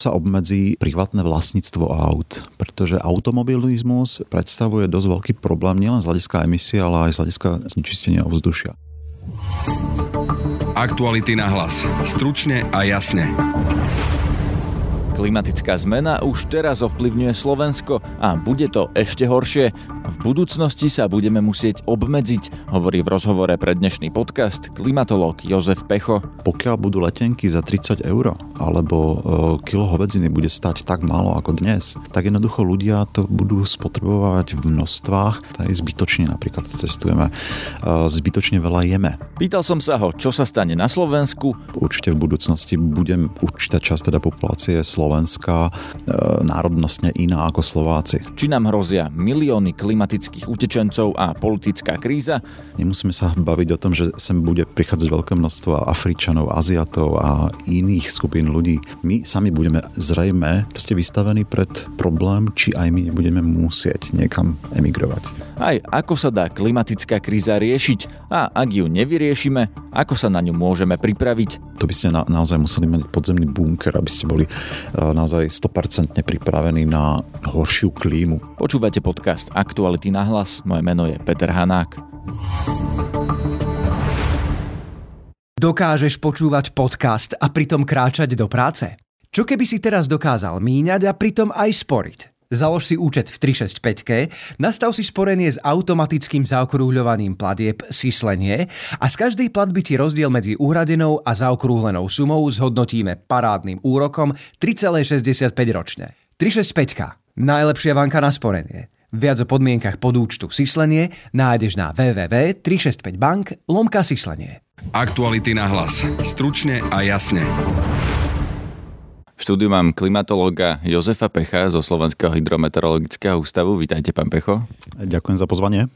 sa obmedzí privátne vlastníctvo aut, pretože automobilizmus predstavuje dosť veľký problém nielen z hľadiska emisie, ale aj z hľadiska znečistenia ovzdušia. Aktuality na hlas. Stručne a jasne. Klimatická zmena už teraz ovplyvňuje Slovensko a bude to ešte horšie. V budúcnosti sa budeme musieť obmedziť, hovorí v rozhovore pre dnešný podcast klimatológ Jozef Pecho. Pokiaľ budú letenky za 30 € alebo kilo hovedziny bude stať tak málo ako dnes, tak jednoducho ľudia to budú spotrebovať v množstvách. Aj zbytočne napríklad cestujeme, zbytočne veľa jeme. Pýtal som sa ho, čo sa stane na Slovensku. Určite v budúcnosti bude určitá časť teda populácie Slovenska národnostne iná ako Slováci. Či nám hrozia milióny klimatických utečencov a politická kríza? Nemusíme sa baviť o tom, že sem bude prichádzať veľké množstvo Afričanov, Aziatov a iných skupín ľudí. My sami budeme zrejme vystavení pred problém, či aj my budeme musieť niekam emigrovať. Aj ako sa dá klimatická kríza riešiť a ak ju nevyriešime, ako sa na ňu môžeme pripraviť? To by ste naozaj museli mať podzemný bunker, aby ste boli naozaj 100% pripravení na horšiu klímu. Počúvate podcast Aktuality na hlas. Moje meno je Peter Hanák. Dokážeš počúvať podcast a pritom kráčať do práce? Čo keby si teraz dokázal míňať a pritom aj sporiť? Založ si účet v 365, nastav si sporenie s automatickým zaokrúhľovaním platieb Syslenie a z každej platby ti rozdiel medzi uhradenou a zaokrúhlenou sumou zhodnotíme parádnym úrokom 3,65 ročne. 365. Najlepšia banka na sporenie. Viac o podmienkach podúčtu Syslenie nájdeš na www.365bank/Syslenie. Aktuality na hlas. Stručne a jasne. V štúdiu mám klimatológa Jozefa Pecha zo Slovenského hydrometeorologického ústavu. Vítajte, pán Pecho. Ďakujem za pozvanie.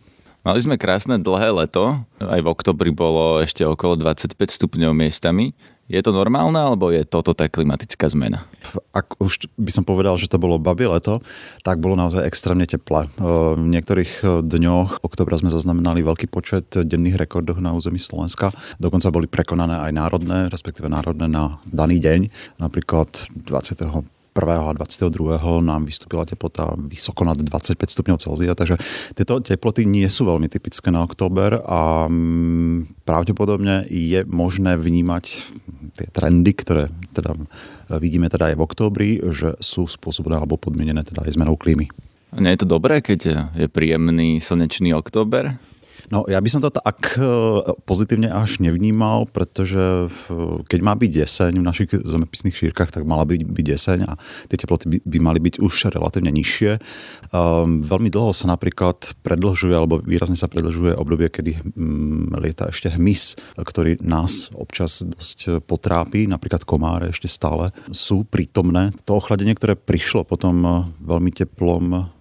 Mali sme krásne dlhé leto. Aj v októbri bolo ešte okolo 25 stupňov miestami. Je to normálne, alebo je toto tá klimatická zmena? Ak už by som povedal, že to bolo babie leto, tak bolo naozaj extrémne teplé. V niektorých dňoch októbra sme zaznamenali veľký počet denných rekordov na území Slovenska. Dokonca boli prekonané aj národné, respektíve národné na daný deň. Napríklad 20. 1. a 22. nám vystúpila teplota vysoko nad 25 stupňov Celzia, takže tieto teploty nie sú veľmi typické na október a pravdepodobne je možné vnímať tie trendy, ktoré teda vidíme teda aj v októbri, že sú spôsobené alebo podmienené teda aj zmenou klímy. Nie je to dobré, keď je príjemný slnečný október? No, ja by som to tak pozitívne až nevnímal, pretože keď má byť jeseň v našich zemepisných šírkach, tak mala byť jeseň a tie teploty by mali byť už relatívne nižšie. Veľmi dlho sa napríklad predlžuje, alebo výrazne sa predlžuje obdobie, kedy lieta ešte hmyz, ktorý nás občas dosť potrápi, napríklad komáre ešte stále sú prítomné. To ochladenie, ktoré prišlo potom veľmi teplom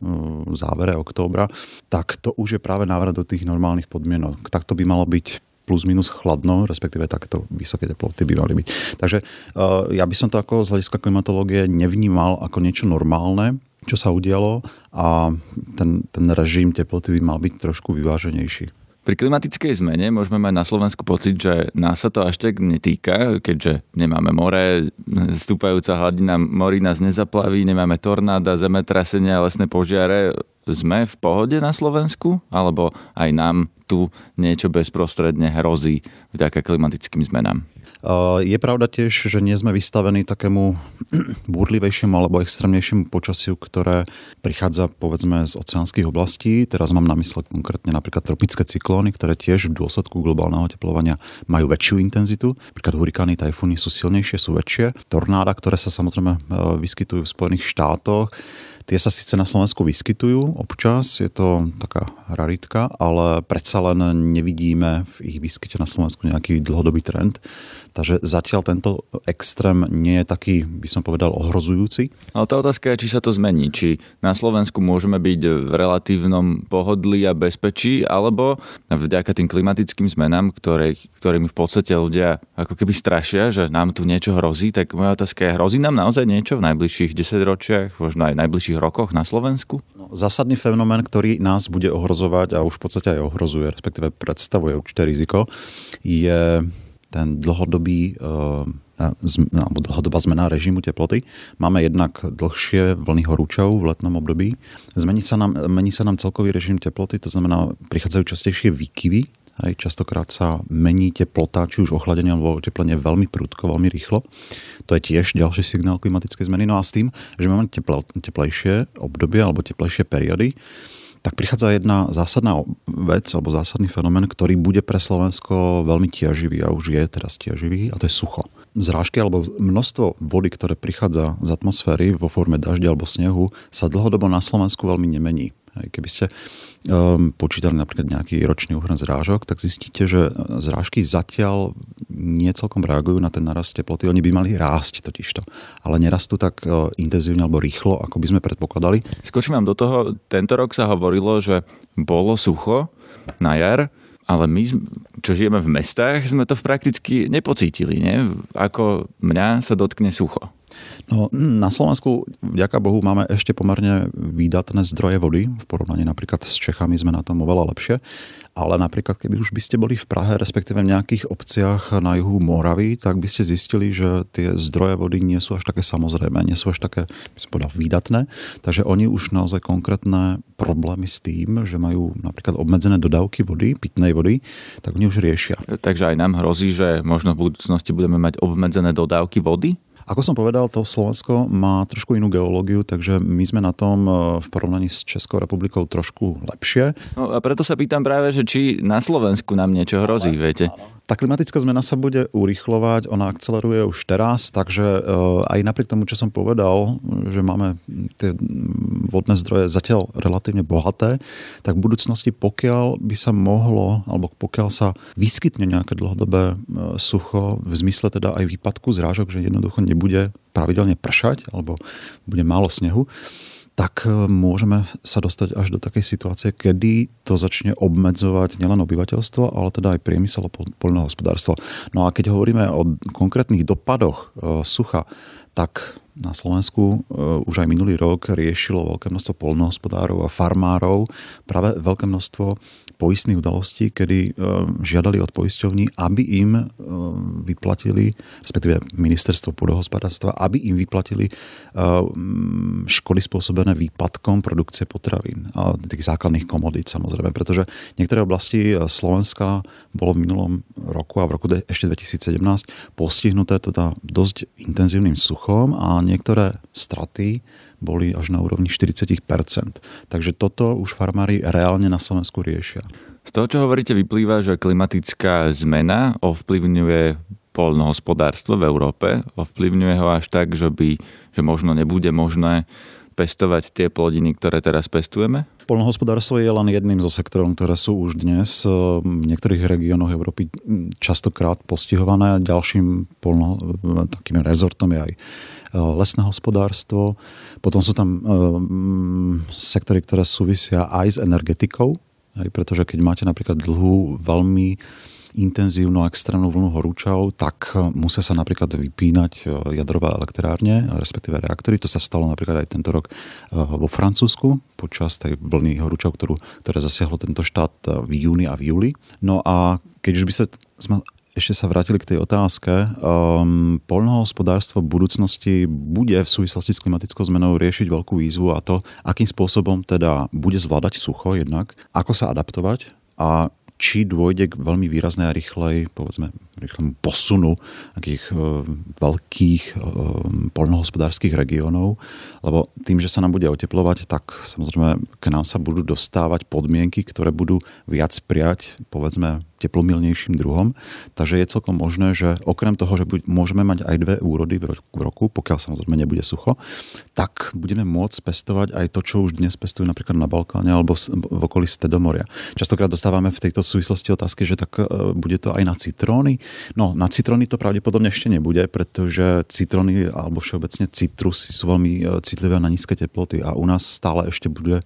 závere októbra, tak to už je práve návrat do tých normálnych podmienok. Takto by malo byť plus minus chladno, respektíve takto vysoké teploty by mali byť. Takže ja by som to ako z hľadiska klimatológie nevnímal ako niečo normálne, čo sa udialo a ten režim teploty by mal byť trošku vyváženejší. Pri klimatickej zmene môžeme mať na Slovensku pocit, že nás sa to až tak netýka, keďže nemáme more, stúpajúca hladina morí nás nezaplaví, nemáme tornáda, zemetrasenia, lesné požiare. Sme v pohode na Slovensku? Alebo aj nám tu niečo bezprostredne hrozí vďaka klimatickým zmenám? Je pravda tiež, že nie sme vystavení takému búrlivejšiemu alebo extrémnejšiemu počasiu, ktoré prichádza povedzme z oceánskych oblastí. Teraz mám na mysle konkrétne napríklad tropické cyklóny, ktoré tiež v dôsledku globálneho oteplovania majú väčšiu intenzitu. Napríklad hurikány, tajfúny sú silnejšie, sú väčšie. Tornáda, ktoré sa samozrejme vyskytujú v Spojených štátoch, tie sa síce na Slovensku vyskytujú občas, je to taká raritka, ale predsa len nevidíme v ich vyskyte na Slovensku nejaký dlhodobý trend. Takže zatiaľ tento extrém nie je taký, by som povedal, ohrozujúci. Ale tá otázka je, či sa to zmení. Či na Slovensku môžeme byť v relatívnom pohodlí a bezpečí, alebo vďaka tým klimatickým zmenám, ktorými v podstate ľudia ako keby strašia, že nám tu niečo hrozí, tak moja otázka je, hrozí nám naozaj niečo v najbližších 10 ročiach, možno aj najbližších rokoch na Slovensku? Zásadný fenomén, ktorý nás bude ohrozovať a už v podstate aj ohrozuje, respektíve predstavuje určité riziko, je ten dlhodobý dlhodobá zmena režimu teploty. Máme jednak dlhšie vlny horúčov v letnom období. Mení sa nám celkový režim teploty, to znamená, prichádzajú častejšie výkyvy. Hej, častokrát sa mení teplota, či už ochladenie alebo oteplenie veľmi prudko, veľmi rýchlo. To je tiež ďalší signál klimatickej zmeny. No a s tým, že máme teplejšie obdobie alebo teplejšie periody, tak prichádza jedna zásadná vec alebo zásadný fenomén, ktorý bude pre Slovensko veľmi tiaživý a už je teraz tiaživý, a to je sucho. Zrážky alebo množstvo vody, ktoré prichádza z atmosféry vo forme dažďa alebo snehu, sa dlhodobo na Slovensku veľmi nemení. Keby ste počítali napríklad nejaký ročný úhrn zrážok, tak zistíte, že zrážky zatiaľ nie celkom reagujú na ten narast teploty. Oni by mali rásť totižto, ale nerastú tak intenzívne alebo rýchlo, ako by sme predpokladali. Skočím vám do toho. Tento rok sa hovorilo, že bolo sucho na jar, ale my, čo žijeme v mestách, sme to prakticky nepocítili, nie? Ako mňa sa dotkne sucho. No, na Slovensku, vďaka Bohu, máme ešte pomerne výdatné zdroje vody. V porovnaní napríklad s Čechami sme na tom oveľa lepšie. Ale napríklad, keby už by ste boli v Prahe, respektíve v nejakých obciach na juhu Moravy, tak by ste zistili, že tie zdroje vody nie sú až také samozrejme, nie sú až také, by som povedal, výdatné. Takže oni už naozaj konkrétne problémy s tým, že majú napríklad obmedzené dodávky vody, pitnej vody, tak oni už riešia. Takže aj nám hrozí, že možno v budúcnosti budeme mať obmedzené dodávky vody? Ako som povedal, to Slovensko má trošku inú geológiu, takže my sme na tom v porovnaní s Českou republikou trošku lepšie. No a preto sa pýtam práve, že či na Slovensku nám niečo hrozí, viete? Tá klimatická zmena sa bude urýchľovať, ona akceleruje už teraz, takže aj napriek tomu, čo som povedal, že máme tie vodné zdroje zatiaľ relatívne bohaté, tak v budúcnosti, pokiaľ by sa mohlo, alebo pokiaľ sa vyskytne nejaké dlhodobé sucho, v zmysle teda aj výpadku zrážok, že jednoducho nebude pravidelne pršať, alebo bude málo snehu, tak môžeme sa dostať až do takej situácie, kedy to začne obmedzovať nielen obyvateľstvo, ale teda aj priemysel a poľnohospodárstvo. No a keď hovoríme o konkrétnych dopadoch sucha, tak na Slovensku už aj minulý rok riešilo veľké množstvo poľnohospodárov a farmárov práve veľké množstvo poistných udalostí, kedy žiadali od poisťovní, aby im vyplatili, respektíve ministerstvo pôdohospodárstva, aby im vyplatili škody spôsobené výpadkom produkcie potravín a tých základných komodít, samozrejme, pretože niektoré oblasti Slovenska bolo v minulom roku a v roku ešte 2017 postihnuté teda dosť intenzívnym suchom a niektoré straty boli až na úrovni 40%. Takže toto už farmári reálne na Slovensku riešia. Z toho, čo hovoríte, vyplýva, že klimatická zmena ovplyvňuje poľnohospodárstvo v Európe. Ovplyvňuje ho až tak, že možno nebude možné pestovať tie plodiny, ktoré teraz pestujeme? Poľnohospodárstvo je len jedným zo sektorov, ktoré sú už dnes v niektorých regiónoch Európy častokrát postihované. Ďalším takým rezortom je aj lesné hospodárstvo. Potom sú tam sektory, ktoré súvisia aj s energetikou, aj pretože keď máte napríklad dlhú, veľmi intenzívnu a extrémnu vlnu horúčov, tak musia sa napríklad vypínať jadrové elektrárne, respektíve reaktory. To sa stalo napríklad aj tento rok vo Francúzsku počas tej vlny horúčov, ktoré zasiahlo tento štát v júni a v júli. No a keď už by sme ešte sa vrátili k tej otázke, poľnohospodárstvo v budúcnosti bude v súvislosti s klimatickou zmenou riešiť veľkú výzvu, a to, akým spôsobom teda bude zvládať sucho jednak, ako sa adaptovať a či dôjde k veľmi výraznej a rýchlej, povedzme, rýchlemu posunu takých veľkých poľnohospodárskych regiónov, lebo tým, že sa nám bude oteplovať, tak samozrejme k nám sa budú dostávať podmienky, ktoré budú viac prijať, povedzme, teplomilnejším druhom. Takže je celkom možné, že okrem toho, že môžeme mať aj dve úrody v roku, pokiaľ samozrejme nebude sucho, tak budeme môcť pestovať aj to, čo už dnes pestujú napríklad na Balkáne alebo v okolí Stredomoria. Častokrát dostávame v tejto súvislosti otázky, že tak bude to aj na citróny. No, na citróny to pravdepodobne ešte nebude, pretože citróny alebo všeobecne citrusy sú veľmi citlivé na nízke teploty a u nás stále ešte bude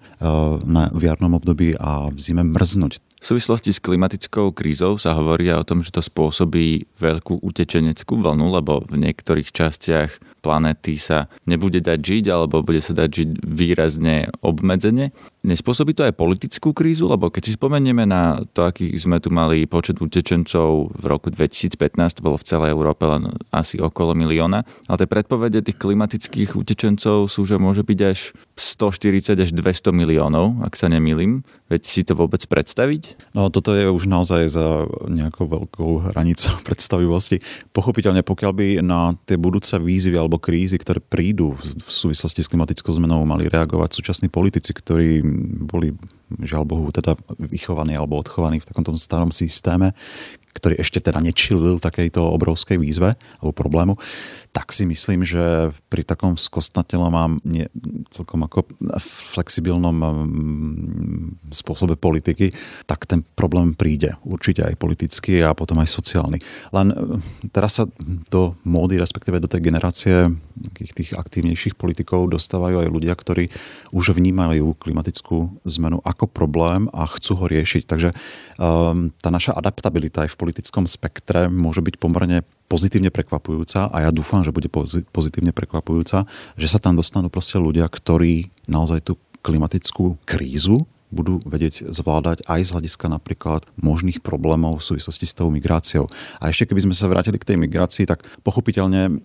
v jarnom období a v zime mrznúť. V súvislosti s klimatickou krízou sa hovorí o tom, že to spôsobí veľkú utečeneckú vlnu, lebo v niektorých častiach planéty sa nebude dať žiť alebo bude sa dať žiť výrazne obmedzene. Nespôsobí to aj politickú krízu? Lebo keď si spomenieme na to, aký sme tu mali počet utečencov v roku 2015, to bolo v celej Európe len asi okolo 1 milióna, ale tie predpovede tých klimatických utečencov sú, že môže byť až 140 až 200 miliónov, ak sa nemýlim. Viete si to vôbec predstaviť? No toto je už naozaj za nejakou veľkou hranicou predstavivosti. Pochopiteľne, pokiaľ by na tie budúce výzvy alebo krízy, ktoré prídu v súvislosti s klimatickou zmenou, mali reagovať súčasní politici, ktorí boli, žiaľ Bohu, teda vychovaní alebo odchovaní v takomto starom systéme, ktorý ešte teda nečilil takejto obrovskej výzve alebo problému, tak si myslím, že pri takom skostnatelom a celkom ako flexibilnom spôsobe politiky, tak ten problém príde. Určite aj politický a potom aj sociálny. Len teraz sa do módy, respektíve do tej generácie tých aktívnejších politikov dostávajú aj ľudia, ktorí už vnímajú klimatickú zmenu ako problém a chcú ho riešiť. Takže tá naša adaptabilita aj v politickom spektre môže byť pomerne pozitívne prekvapujúca a ja dúfam, že bude pozitívne prekvapujúca, že sa tam dostanú proste ľudia, ktorí naozaj tú klimatickú krízu budú vedieť zvládať aj z hľadiska napríklad možných problémov v súvislosti s tou migráciou. A ešte keby sme sa vrátili k tej migrácii, tak pochopiteľne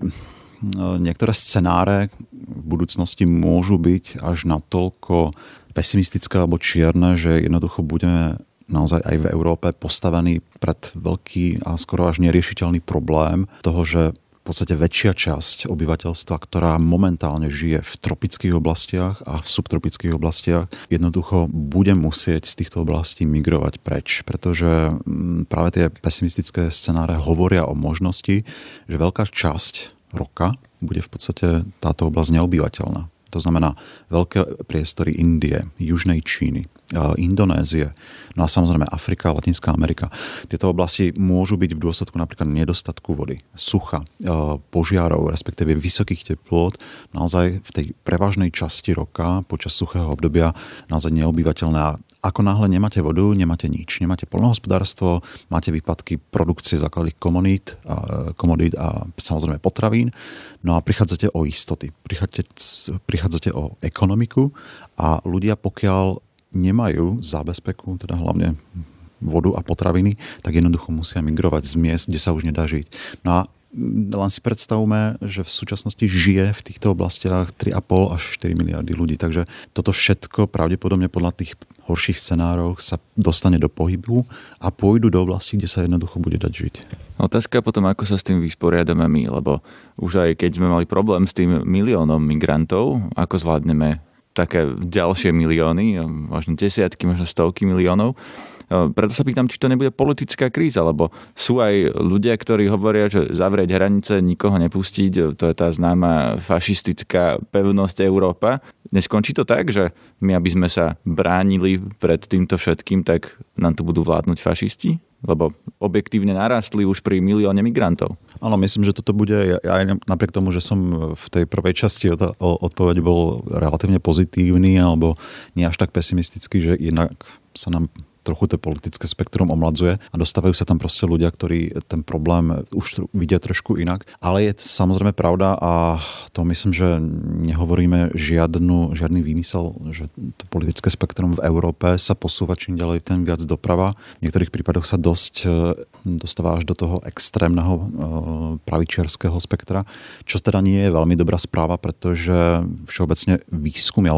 niektoré scenáre v budúcnosti môžu byť až natoľko pesimistické alebo čierne, že jednoducho budeme naozaj aj v Európe postavený pred veľký a skoro až neriešiteľný problém toho, že v podstate väčšia časť obyvateľstva, ktorá momentálne žije v tropických oblastiach a v subtropických oblastiach, jednoducho bude musieť z týchto oblastí migrovať preč. Pretože práve tie pesimistické scenáre hovoria o možnosti, že veľká časť roka bude v podstate táto oblasť neobyvateľná. To znamená veľké priestory Indie, Južnej Číny, Indonézie, no a samozrejme Afrika, Latinská Amerika. Tieto oblasti môžu byť v dôsledku napríklad nedostatku vody, sucha, požiarov, respektíve vysokých teplôt, naozaj v tej prevažnej časti roka počas suchého obdobia naozaj neobyvateľná. Ako náhle nemáte vodu, nemáte nič, nemáte poľnohospodárstvo, máte výpadky produkcie základných komodít a samozrejme potravín, no a prichádzate o istoty, prichádzate o ekonomiku a ľudia, pokiaľ nemajú zábezpeku, teda hlavne vodu a potraviny, tak jednoducho musia migrovať z miest, kde sa už nedá žiť. No a len si predstavme, že v súčasnosti žije v týchto oblastiach 3,5 až 4 miliardy ľudí. Takže toto všetko pravdepodobne podľa tých horších scenárov sa dostane do pohybu a pôjdu do oblasti, kde sa jednoducho bude dať žiť. Otázka potom, ako sa s tým vysporiadame my, lebo už aj keď sme mali problém s tým miliónom migrantov, ako zvládneme také ďalšie milióny, možno desiatky, možno stovky miliónov. Preto sa pýtam, či to nebude politická kríza, lebo sú aj ľudia, ktorí hovoria, že zavrieť hranice, nikoho nepustiť, to je tá známa fašistická pevnosť Európa. Neskončí to tak, že my, aby sme sa bránili pred týmto všetkým, tak nám tu budú vládnuť fašisti? Lebo objektívne narastli už pri milióne migrantov. Áno, myslím, že toto bude, aj napriek tomu, že som v tej prvej časti odpoveď bol relatívne pozitívny alebo nie až tak pesimistický, že inak sa nám trochu to politické spektrum omladzuje a dostávajú sa tam proste ľudia, ktorí ten problém už vidia trošku inak. Ale je samozrejme pravda a to myslím, že nehovoríme žiadny výmysel, že to politické spektrum v Európe sa posúva čím ďalej ten viac doprava. V niektorých prípadoch sa dosť dostáva až do toho extrémneho pravičiarského spektra, čo teda nie je veľmi dobrá správa, pretože všeobecne výskumy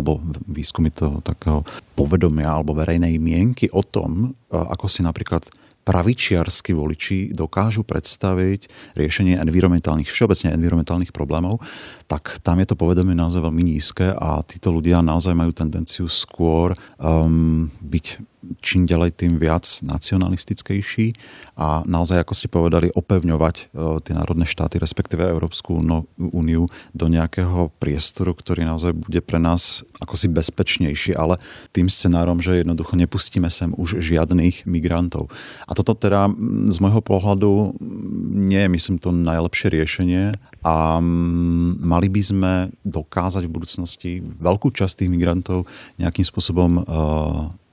toho takého povedomia alebo verejnej mienky o tom, ako si napríklad pravičiarskí voliči dokážu predstaviť riešenie všeobecne environmentálnych problémov, tak tam je to povedomie naozaj veľmi nízke a títo ľudia naozaj majú tendenciu skôr byť čím ďalej tým viac nacionalistickejší a naozaj, ako ste povedali, opevňovať tie národné štáty, respektíve Európsku úniu do nejakého priestoru, ktorý naozaj bude pre nás akosi bezpečnejší, ale tým scenárom, že jednoducho nepustíme sem už žiadnych migrantov. A toto teda z môjho pohľadu nie je, myslím, to najlepšie riešenie a mali by sme dokázať v budúcnosti veľkú časť tých migrantov nejakým spôsobom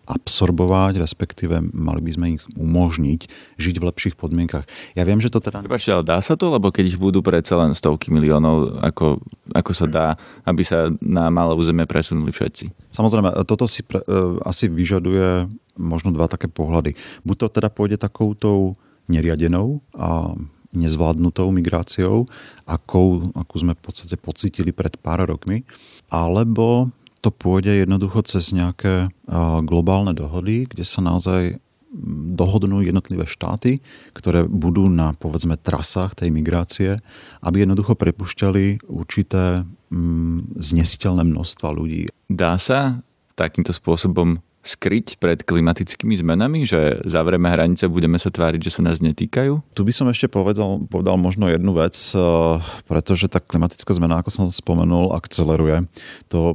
absorbovať, respektíve mali by sme ich umožniť žiť v lepších podmienkach. Ja viem, že to teda... Prepačte, ale dá sa to? Lebo keď ich budú predsa len stovky miliónov, ako sa dá, aby sa na malé územie presunuli všetci? Samozrejme, toto si asi vyžaduje možno dva také pohľady. Buď to teda pôjde takoutou neriadenou a nezvládnutou migráciou, akú sme v podstate pocítili pred pár rokmi, alebo to pôjde jednoducho cez nejaké globálne dohody, kde sa naozaj dohodnú jednotlivé štáty, ktoré budú na, povedzme, trasách tej migrácie, aby jednoducho prepušťali určité znesiteľné množstva ľudí. Dá sa takýmto spôsobom skryť pred klimatickými zmenami, že zavrieme hranice, budeme sa tváriť, že sa nás netýkajú? Tu by som ešte povedal možno jednu vec, pretože tá klimatická zmena, ako som spomenul, akceleruje. To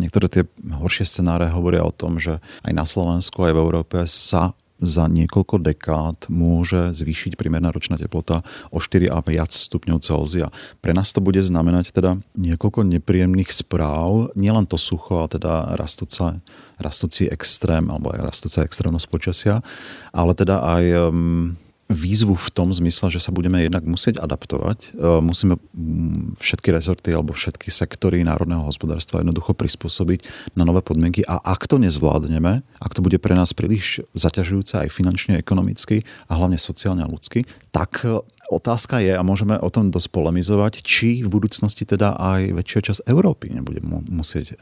niektoré tie horšie scenáre hovoria o tom, že aj na Slovensku, aj v Európe sa za niekoľko dekád môže zvýšiť priemerná ročná teplota o 4 a viac stupňov Celzia. Pre nás to bude znamenať teda niekoľko nepríjemných správ, nielen to sucho a teda rastúci extrém alebo aj rastúca extrémnosť počasia, ale teda aj výzvu v tom zmysle, že sa budeme jednak musieť adaptovať. Musíme všetky rezorty alebo všetky sektory národného hospodárstva jednoducho prispôsobiť na nové podmienky a ak to nezvládneme, ak to bude pre nás príliš zaťažujúce aj finančne, ekonomicky a hlavne sociálne a ľudsky, tak otázka je, a môžeme o tom dosť polemizovať, či v budúcnosti teda aj väčšia časť Európy nebude musieť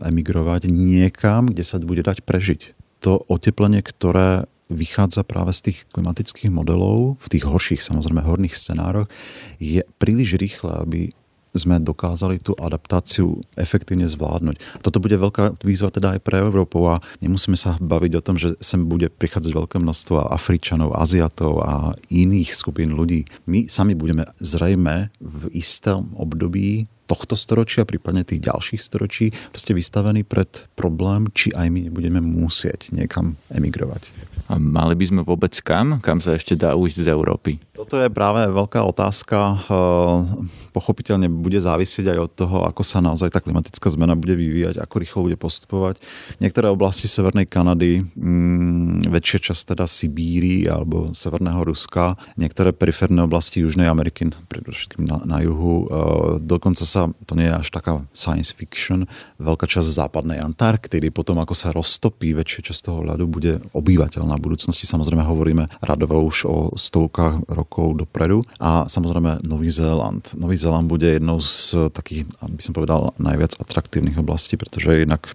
emigrovať niekam, kde sa bude dať prežiť. To oteplenie, ktoré vychádza práve z tých klimatických modelov, v tých horších, samozrejme, horných scenároch, je príliš rýchle, aby sme dokázali tú adaptáciu efektívne zvládnuť. Toto bude veľká výzva teda aj pre Európu a nemusíme sa baviť o tom, že sem bude prichádzať veľké množstvo Afričanov, Aziatov a iných skupín ľudí. My sami budeme zrejme v istom období tohto storočia, prípadne tých ďalších storočí, proste vystavení pred problém, či aj my nebudeme musieť niekam emigrovať. A mali by sme vôbec kam sa ešte dá ujsť z Európy? Toto je práve veľká otázka. Pochopiteľne bude závisieť aj od toho, ako sa naozaj tá klimatická zmena bude vyvíjať, ako rýchlo bude postupovať. Niektoré oblasti Severnej Kanady, väčšia časť teda Sibíri alebo Severného Ruska, niektoré periférne oblasti Južnej Ameriky, predovšetkým na juhu, dokonca sa, to nie je až taká science fiction, veľká časť západnej Antarktidy, potom ako sa roztopí, väčšia časť toho ľadu bude obývateľná v budúcnosti. Samozrejme hovoríme radovo už o stovkách rokov dopredu. A samozrejme Nový Zéland. Nový Zéland bude jednou z takých, by som povedal, najviac atraktívnych oblastí, pretože inak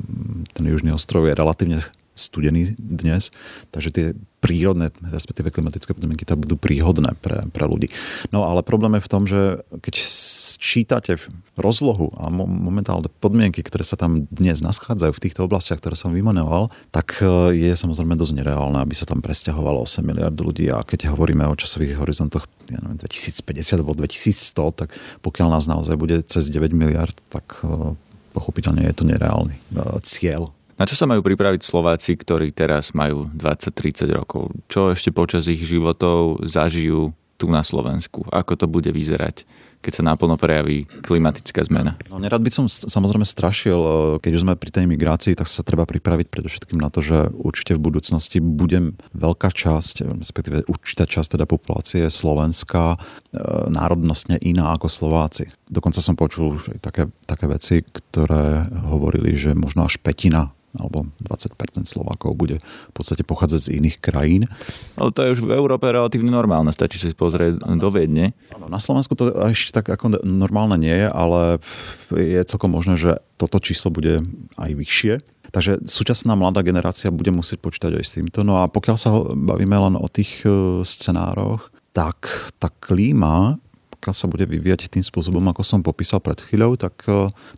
ten južný ostrov je relatívne studený dnes, takže tie prírodné, respektíve klimatické podmienky tam budú príhodné pre ľudí. No ale problém je v tom, že keď sčítate rozlohu a momentálne podmienky, ktoré sa tam dnes nachádzajú v týchto oblastiach, ktoré som vymenoval, tak je samozrejme dosť nereálne, aby sa tam presťahovalo 8 miliard ľudí a keď hovoríme o časových horizontoch 2050 alebo 2100, tak pokiaľ nás naozaj bude cez 9 miliard, tak pochopiteľne je to nereálny cieľ. Na čo sa majú pripraviť Slováci, ktorí teraz majú 20-30 rokov? Čo ešte počas ich životov zažijú tu na Slovensku? Ako to bude vyzerať, keď sa naplno prejaví klimatická zmena? No, nerad by som samozrejme strašil, keď už sme pri tej migrácii, tak sa treba pripraviť predovšetkým na to, že určite v budúcnosti bude veľká časť, respektíve určitá časť teda populácie Slovenska národnostne iná ako Slováci. Dokonca som počul už také veci, ktoré hovorili, že možno až petina alebo 20% Slovákov bude v podstate pochádzať z iných krajín. Ale to je už v Európe relatívne normálne, stačí si pozrieť do Viedne. Na Slovensku to ešte tak ako normálne nie je, ale je celkom možné, že toto číslo bude aj vyššie. Takže súčasná mladá generácia bude musieť počítať aj s týmto. No a pokiaľ sa bavíme len o tých scenároch, tak tá klíma, pokiaľ sa bude vyvíjať tým spôsobom, ako som popísal pred chvíľou, tak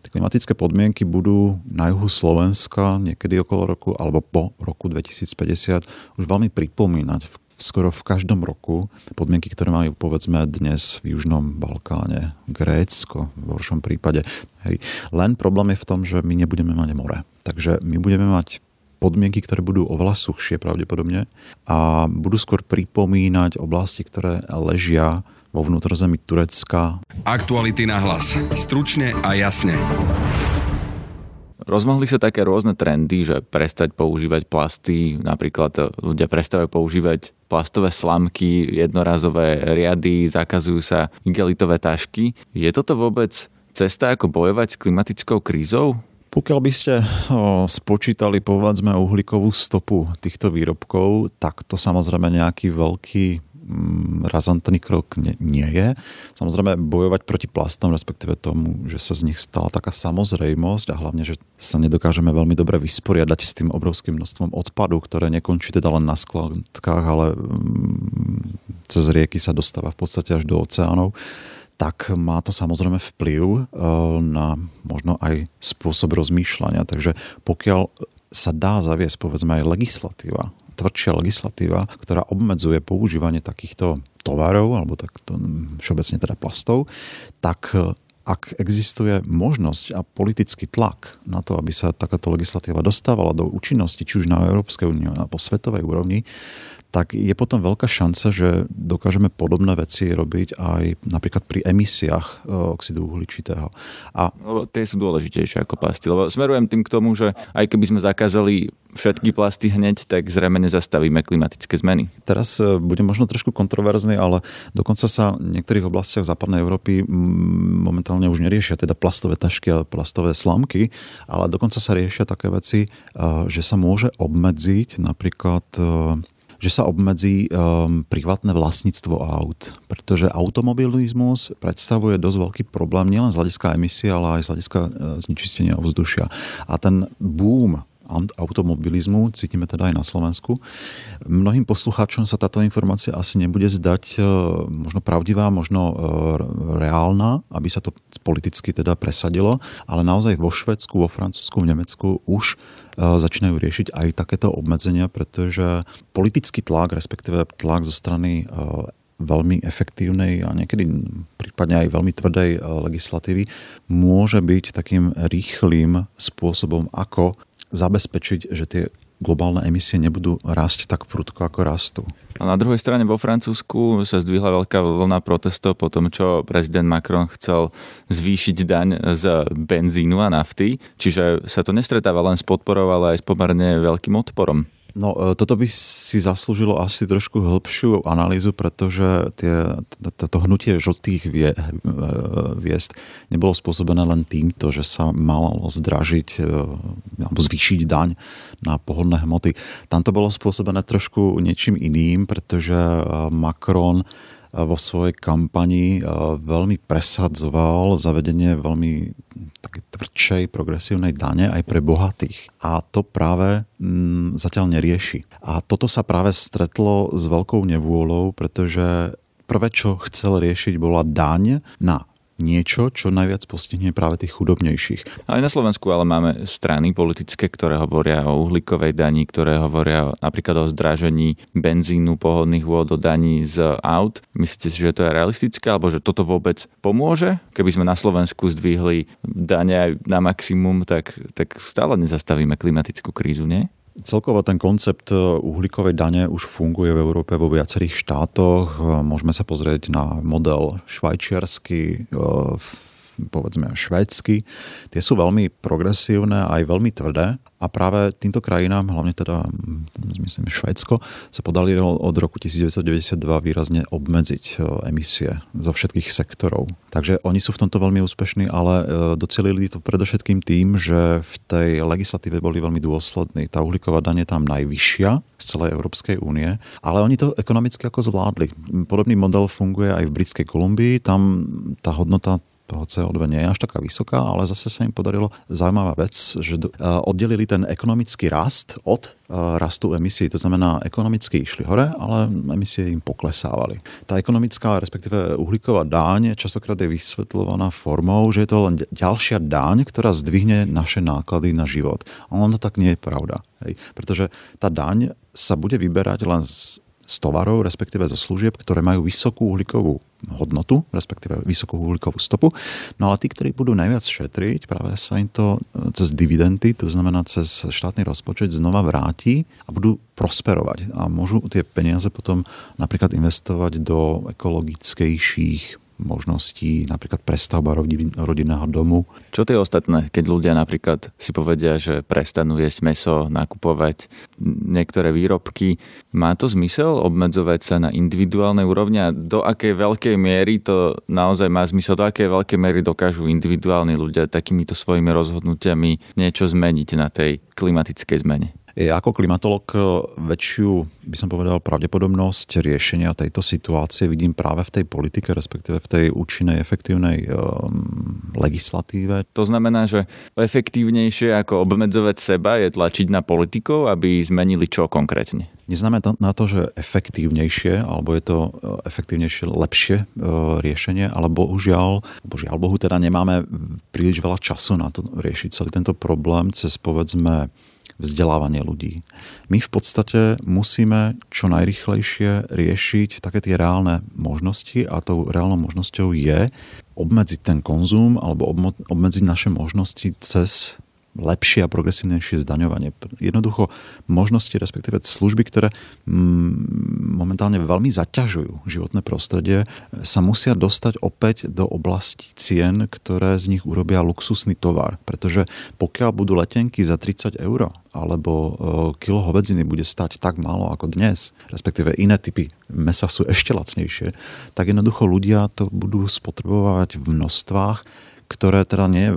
tie klimatické podmienky budú na juhu Slovenska niekedy okolo roku alebo po roku 2050 už veľmi pripomínať skoro v každom roku podmienky, ktoré majú povedzme dnes v Južnom Balkáne, Grécko v horšom prípade. Hej. Len problém je v tom, že my nebudeme mať more. Takže my budeme mať podmienky, ktoré budú oveľa suchšie pravdepodobne a budú skôr pripomínať oblasti, ktoré ležia vo vnútrozemí Turecka. Aktuality na hlas. Stručne a jasne. Rozmohli sa také rôzne trendy, že prestať používať plasty, napríklad ľudia prestávajú používať plastové slamky, jednorazové riady, zakazujú sa igelitové tašky. Je toto vôbec cesta, ako bojovať s klimatickou krízou? Pokiaľ by ste spočítali, povedzme, uhlíkovú stopu týchto výrobkov, tak to samozrejme nejaký veľký razantný krok nie je. Samozrejme bojovať proti plastom, respektíve tomu, že sa z nich stala taká samozrejmosť a hlavne, že sa nedokážeme veľmi dobre vysporiadať s tým obrovským množstvom odpadu, ktoré nekončí teda len na skladkách, ale cez rieky sa dostáva v podstate až do oceánov, tak má to samozrejme vplyv na možno aj spôsob rozmýšľania. Takže pokiaľ sa dá zaviesť, povedzme, aj legislatíva, tvrdšia legislatíva, ktorá obmedzuje používanie takýchto tovarov alebo takto všeobecne teda plastov, tak ak existuje možnosť a politický tlak na to, aby sa takáto legislatíva dostávala do účinnosti, či už na Európskej únii alebo svetovej úrovni, tak je potom veľká šanca, že dokážeme podobné veci robiť aj napríklad pri emisiách oxidu uhličitého. Lebo tie sú dôležitejšie ako plasty. Lebo smerujem tým k tomu, že aj keby sme zakázali všetky plasty hneď, tak zrejme nezastavíme klimatické zmeny. Teraz budem možno trošku kontroverzný, ale dokonca sa v niektorých oblastiach západnej Európy momentálne už neriešia teda plastové tašky a plastové slamky, ale dokonca sa riešia také veci, že sa môže obmedziť napríklad že sa obmedzí privátne vlastníctvo aut. Pretože automobilizmus predstavuje dosť veľký problém nielen z hľadiska emisí, ale aj z hľadiska znečistenia ovzdušia. A ten boom automobilizmu cítime teda aj na Slovensku. Mnohým poslucháčom sa táto informácia asi nebude zdať možno pravdivá, možno reálna, aby sa to politicky teda presadilo, ale naozaj vo Švédsku, vo Francúzsku, v Nemecku už začínajú riešiť aj takéto obmedzenia, pretože politický tlak, respektíve tlak zo strany veľmi efektívnej a niekedy prípadne aj veľmi tvrdej legislatívy môže byť takým rýchlým spôsobom, ako zabezpečiť, že tie globálne emisie nebudú rásť tak prudko, ako rastú. A na druhej strane vo Francúzsku sa zdvihla veľká vlna protestov po tom, čo prezident Macron chcel zvýšiť daň z benzínu a nafty, čiže sa to nestretáva len s podporou, ale aj s pomerne veľkým odporom. No, toto by si zaslúžilo asi trošku hĺbšiu analýzu, pretože to hnutie žltých hviezd nebolo spôsobené len týmto, že sa malo zdražiť alebo zvýšiť daň na pohodné hmoty. Tam to bolo spôsobené trošku niečím iným, pretože Macron vo svojej kampani veľmi presadzoval zavedenie veľmi tvrdšej progresívnej dane aj pre bohatých. A to práve zatiaľ nerieši. A toto sa práve stretlo s veľkou nevôľou, pretože prvé, čo chcel riešiť, bola daň na niečo, čo najviac postihne práve tých chudobnejších. Aj na Slovensku ale máme strany politické, ktoré hovoria o uhlíkovej dani, ktoré hovoria napríklad o zdražení benzínu, pohodných vôd, o daní z aut. Myslíte si, že to je realistické, alebo že toto vôbec pomôže? Keby sme na Slovensku zdvihli dane na maximum, tak stále nezastavíme klimatickú krízu, nie? Celkovo ten koncept uhlíkovej dane už funguje v Európe vo viacerých štátoch. Môžeme sa pozrieť na model švajčiarsky, povedzme švédsky. Tie sú veľmi progresívne a aj veľmi tvrdé. A práve týmto krajinám, hlavne teda, myslím, Švédsko, sa podarilo od roku 1992 výrazne obmedziť emisie zo všetkých sektorov. Takže oni sú v tomto veľmi úspešní, ale docelili to predovšetkým tým, že v tej legislatíve boli veľmi dôslední. Tá uhlíková daň je tam najvyššia z celej Európskej únie, ale oni to ekonomicky ako zvládli. Podobný model funguje aj v Britskej Kolumbii, tam tá hodnota toho CO2 nie je až taká vysoká, ale zase sa im podarilo zaujímavá vec, že oddelili ten ekonomický rast od rastu emisí. To znamená, ekonomicky išli hore, ale emisie im poklesávali. Tá ekonomická, respektíve uhlíková daň častokrát je vysvetľovaná formou, že je to len ďalšia daň, ktorá zdvihne naše náklady na život. A ono tak nie je pravda. Hej. Pretože tá daň sa bude vyberať len z tovarov, respektíve zo služieb, ktoré majú vysokú uhlíkovú hodnotu, respektíve vysokú uhlíkovú stopu. No ale tí, ktorí budú najviac šetriť, práve sa im to cez dividendy, to znamená cez štátny rozpočet, znova vráti a budú prosperovať. A môžu tie peniaze potom napríklad investovať do ekologickejších možností, napríklad prestavba rodinného domu. Čo to je ostatné, keď ľudia napríklad si povedia, že prestanú jesť mäso, nakupovať niektoré výrobky? Má to zmysel obmedzovať sa na individuálnej úrovni a do akej veľkej miery to naozaj má zmysel? Do akej veľkej miery dokážu individuálni ľudia takýmito svojimi rozhodnutiami niečo zmeniť na tej klimatickej zmene? Ja ako klimatolog väčšiu, by som povedal, pravdepodobnosť riešenia tejto situácie vidím práve v tej politike, respektíve v tej účinnej, efektívnej legislatíve. To znamená, že efektívnejšie ako obmedzovať seba je tlačiť na politikov, aby zmenili čo konkrétne? Neznamená to, že efektívnejšie, alebo je to efektívnejšie, lepšie riešenie, ale bohužiaľ teda nemáme príliš veľa času na to riešiť celý tento problém cez, povedzme, vzdelávanie ľudí. My v podstate musíme čo najrýchlejšie riešiť také tie reálne možnosti a tou reálnou možnosťou je obmedziť ten konzum alebo obmedziť naše možnosti cez lepšie a progresívnejšie zdaňovanie. Jednoducho možnosti, respektíve služby, ktoré momentálne veľmi zaťažujú životné prostredie, sa musia dostať opäť do oblasti cien, ktoré z nich urobia luxusný tovar. Pretože pokiaľ budú letenky za 30 € alebo kilo hovedziny bude stať tak málo ako dnes, respektíve iné typy mesa sú ešte lacnejšie, tak jednoducho ľudia to budú spotrebovať v množstvách, ktoré teda nie je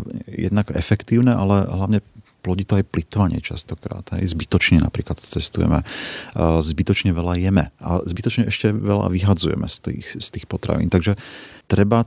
jednak efektívne, ale hlavne plodí to aj plytvanie častokrát. Zbytočne napríklad cestujeme, zbytočne veľa jeme a zbytočne ešte veľa vyhadzujeme z tých potravín. Takže treba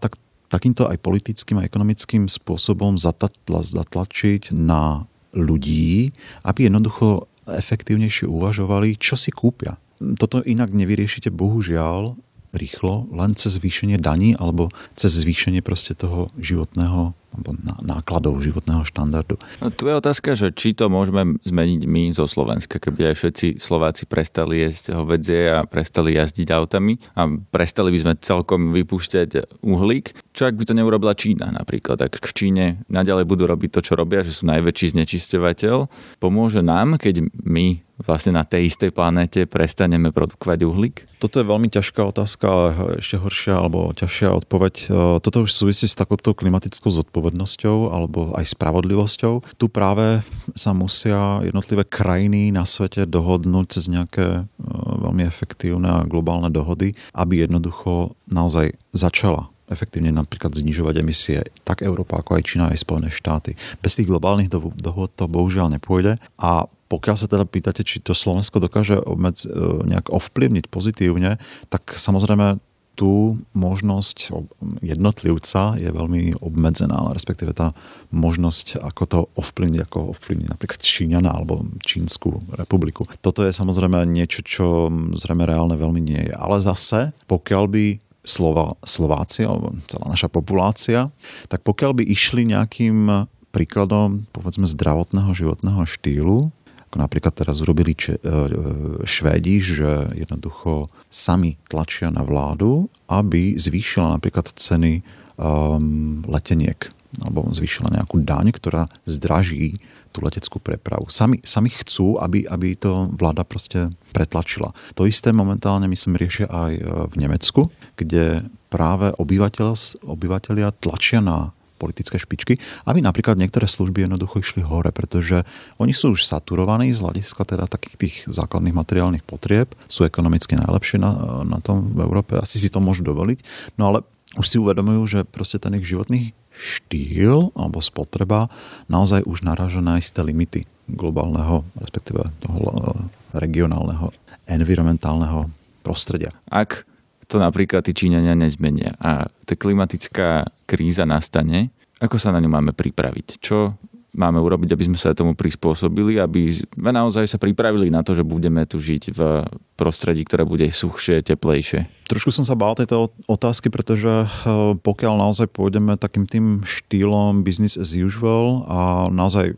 takýmto aj politickým a ekonomickým spôsobom zatlačiť na ľudí, aby jednoducho efektívnejšie uvažovali, čo si kúpia. Toto inak nevyriešite bohužiaľ rýchlo, len cez zvýšenie daní alebo cez zvýšenie proste toho životného alebo nákladov životného štandardu. No, tu je otázka, že či to môžeme zmeniť my zo Slovenska, keby aj všetci Slováci prestali jesť hovädzie a prestali jazdiť autami a prestali by sme celkom vypúšťať uhlík. Čo ak by to neurobila Čína napríklad? Ak v Číne naďalej budú robiť to, čo robia, že sú najväčší znečisťovateľ, pomôže nám, keď my vlastne na tej istej planéte prestaneme produkovať uhlík? Toto je veľmi ťažká otázka, ale ešte horšia alebo ťažšia odpoveď. Toto už súvisí s takouto klimatickou zodpovednosťou alebo aj spravodlivosťou. Tu práve sa musia jednotlivé krajiny na svete dohodnúť cez nejaké veľmi efektívne a globálne dohody, aby jednoducho naozaj začala efektívne napríklad znižovať emisie tak Európa, ako aj Čína, aj Spojené štáty. Bez tých globálnych dohod to bohužiaľ nepôjde a pokiaľ sa teda pýtate, či to Slovensko dokáže nejak ovplyvniť pozitívne, tak samozrejme tu možnosť jednotlivca je veľmi obmedzená, ale respektíve tá možnosť, ako to ovplyvniť, napríklad Číňana alebo Čínsku republiku. Toto je samozrejme niečo, čo zrejme reálne veľmi nie je. Ale zase, pokiaľ by Slováci, alebo celá naša populácia, tak pokiaľ by išli nejakým príkladom, povedzme, zdravotného životného štýlu, ako napríklad teraz urobili Švédi, že jednoducho sami tlačia na vládu, aby zvýšila napríklad ceny leteniek alebo zvýšila nejakú daň, ktorá zdraží tú leteckú prepravu. Sami chcú, aby to vláda proste pretlačila. To isté momentálne, myslím, riešia aj v Nemecku, kde práve obyvatelia tlačia na politické špičky, aby napríklad niektoré služby jednoducho išli hore, pretože oni sú už saturovaní z hľadiska teda takých tých základných materiálnych potrieb, sú ekonomicky najlepšie na tom v Európe, asi si to môžu dovoliť, no ale už si uvedomujú, že proste ten ich životný štýl alebo spotreba naozaj už naráža na isté limity globálneho, respektíve toho regionálneho, environmentálneho prostredia. Ak to napríklad tí Číňania nezmenia a tá klimatická kríza nastane, ako sa na ňu máme pripraviť? Čo máme urobiť, aby sme sa tomu prispôsobili, aby sme naozaj sa pripravili na to, že budeme tu žiť v prostredí, ktoré bude suchšie, teplejšie? Trošku som sa bál tejto otázky, pretože pokiaľ naozaj pôjdeme takým tým štýlom business as usual a naozaj,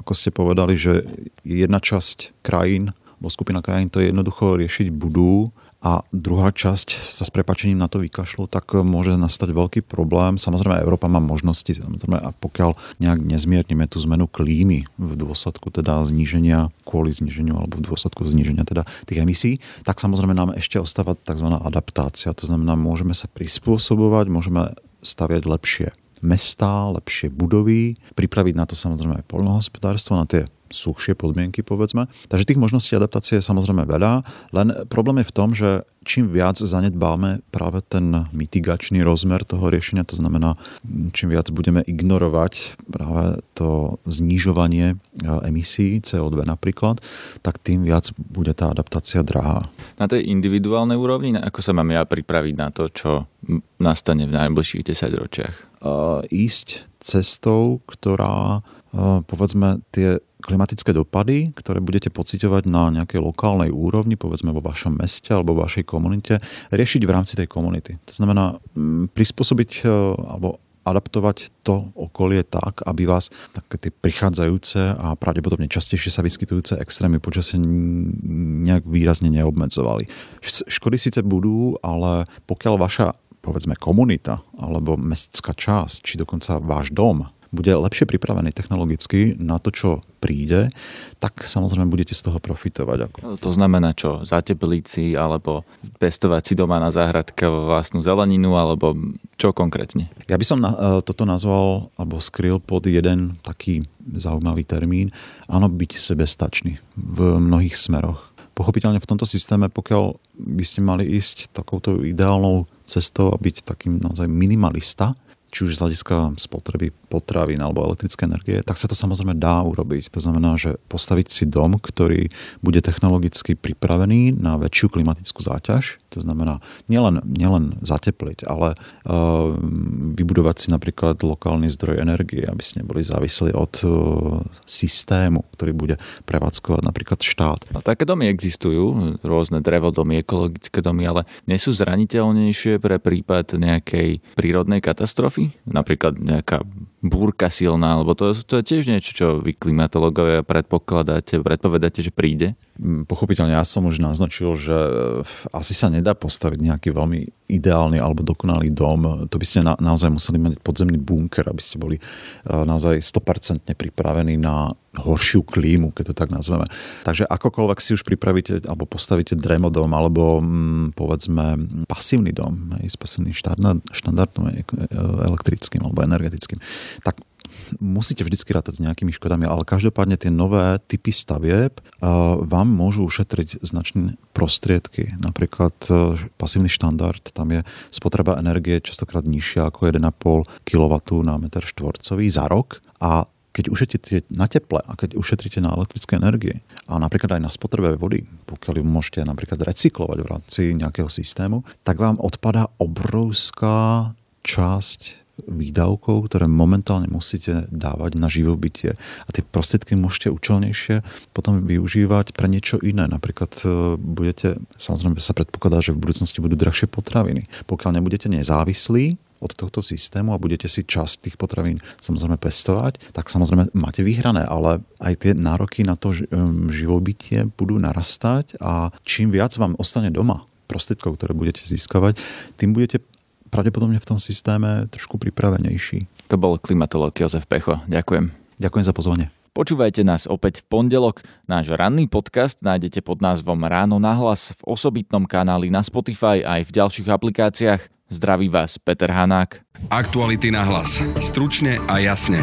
ako ste povedali, že jedna časť krajín, bo skupina krajín to jednoducho riešiť budú a druhá časť sa s prepáčením na to vykašľu, tak môže nastať veľký problém. Samozrejme, Európa má možnosti, samozrejme, a pokiaľ nejak nezmiernime tú zmenu klímy v dôsledku teda zníženia, kvôli zníženiu alebo v dôsledku zníženia teda tých emisí, tak samozrejme nám ešte ostáva tzv. Adaptácia. To znamená, môžeme sa prispôsobovať, môžeme staviať lepšie mestá, lepšie budovy, pripraviť na to samozrejme aj poľnohospodárstvo, na tie suchšie podmienky, povedzme. Takže tých možností adaptácie je samozrejme veľa, len problém je v tom, že čím viac zanedbáme práve ten mitigačný rozmer toho riešenia, to znamená, čím viac budeme ignorovať práve to znižovanie emisí CO2 napríklad, tak tým viac bude tá adaptácia drahá. Na tej individuálnej úrovni, ako sa mám ja pripraviť na to, čo nastane v najbližších 10 ročiach? Ísť cestou, ktorá povedzme tie klimatické dopady, ktoré budete pociťovať na nejakej lokálnej úrovni, povedzme vo vašom meste alebo vo vašej komunite, riešiť v rámci tej komunity. To znamená prispôsobiť alebo adaptovať to okolie tak, aby vás také tie prichádzajúce a pravdepodobne častejšie sa vyskytujúce extrémy počasie nejak výrazne neobmedzovali. Škody síce budú, ale pokiaľ vaša, povedzme, komunita alebo mestská časť, či dokonca váš dom bude lepšie pripravený technologicky na to, čo príde, tak samozrejme budete z toho profitovať. To znamená čo? Zatepliť si alebo pestovať si doma na záhradke vlastnú zeleninu alebo čo konkrétne? Ja by som toto nazval alebo skryl pod jeden taký zaujímavý termín. Áno, byť sebestačný v mnohých smeroch. Pochopiteľne v tomto systéme, pokiaľ by ste mali ísť takouto ideálnou cestou a byť takým naozaj minimalista, či už z hľadiska spotreby potravín alebo elektrické energie, tak sa to samozrejme dá urobiť. To znamená, že postaviť si dom, ktorý bude technologicky pripravený na väčšiu klimatickú záťaž. To znamená nielen zatepliť, ale vybudovať si napríklad lokálny zdroj energie, aby ste neboli závislí od systému, ktorý bude prevádzkovať napríklad štát. A také domy existujú, rôzne drevodomy, ekologické domy, ale nie sú zraniteľnejšie pre prípad nejakej prírodnej katastrofy? Napríklad nejaká búrka silná, alebo to je tiež niečo, čo vy klimatológovia predpovedáte, že príde? Pochopiteľne, ja som už naznačil, že asi sa nedá postaviť nejaký veľmi ideálny alebo dokonalý dom. To by ste naozaj museli mať podzemný bunker, aby ste boli naozaj 100% pripravení na horšiu klímu, keď to tak nazveme. Takže akokoľvek si už pripravíte alebo postavíte dremodom, alebo povedzme pasívny dom, s pasívnym štandardom elektrickým alebo energetickým, tak musíte vždycky rátať s nejakými škodami, ale každopádne tie nové typy stavieb vám môžu ušetriť značné prostriedky. Napríklad pasívny štandard, tam je spotreba energie častokrát nižšia ako 1,5 kW na meter štvorcový za rok a keď ušetríte na teple a keď ušetríte na elektrické energie a napríklad aj na spotrebe vody, pokiaľ ju môžete napríklad recyklovať v rámci nejakého systému, tak vám odpadá obrovská časť výdavkov, ktoré momentálne musíte dávať na živobytie. A tie prostriedky môžete účelnejšie potom využívať pre niečo iné. Napríklad budete, samozrejme sa predpokladá, že v budúcnosti budú drahšie potraviny. Pokiaľ nebudete nezávislí od tohto systému a budete si časť tých potravín samozrejme pestovať, tak samozrejme máte vyhrané, ale aj tie nároky na to živobytie budú narastať a čím viac vám ostane doma prostriedkov, ktoré budete získavať, tým budete pravdepodobne v tom systéme trošku pripravenejší. To bol klimatológ Jozef Pecho. Ďakujem. Ďakujem za pozvanie. Počúvajte nás opäť v pondelok. Náš ranný podcast nájdete pod názvom Ráno nahlas v osobitnom kanáli na Spotify aj v ďalších aplikáciách. Zdraví vás Peter Hanák. Aktuality na hlas. Stručne a jasne.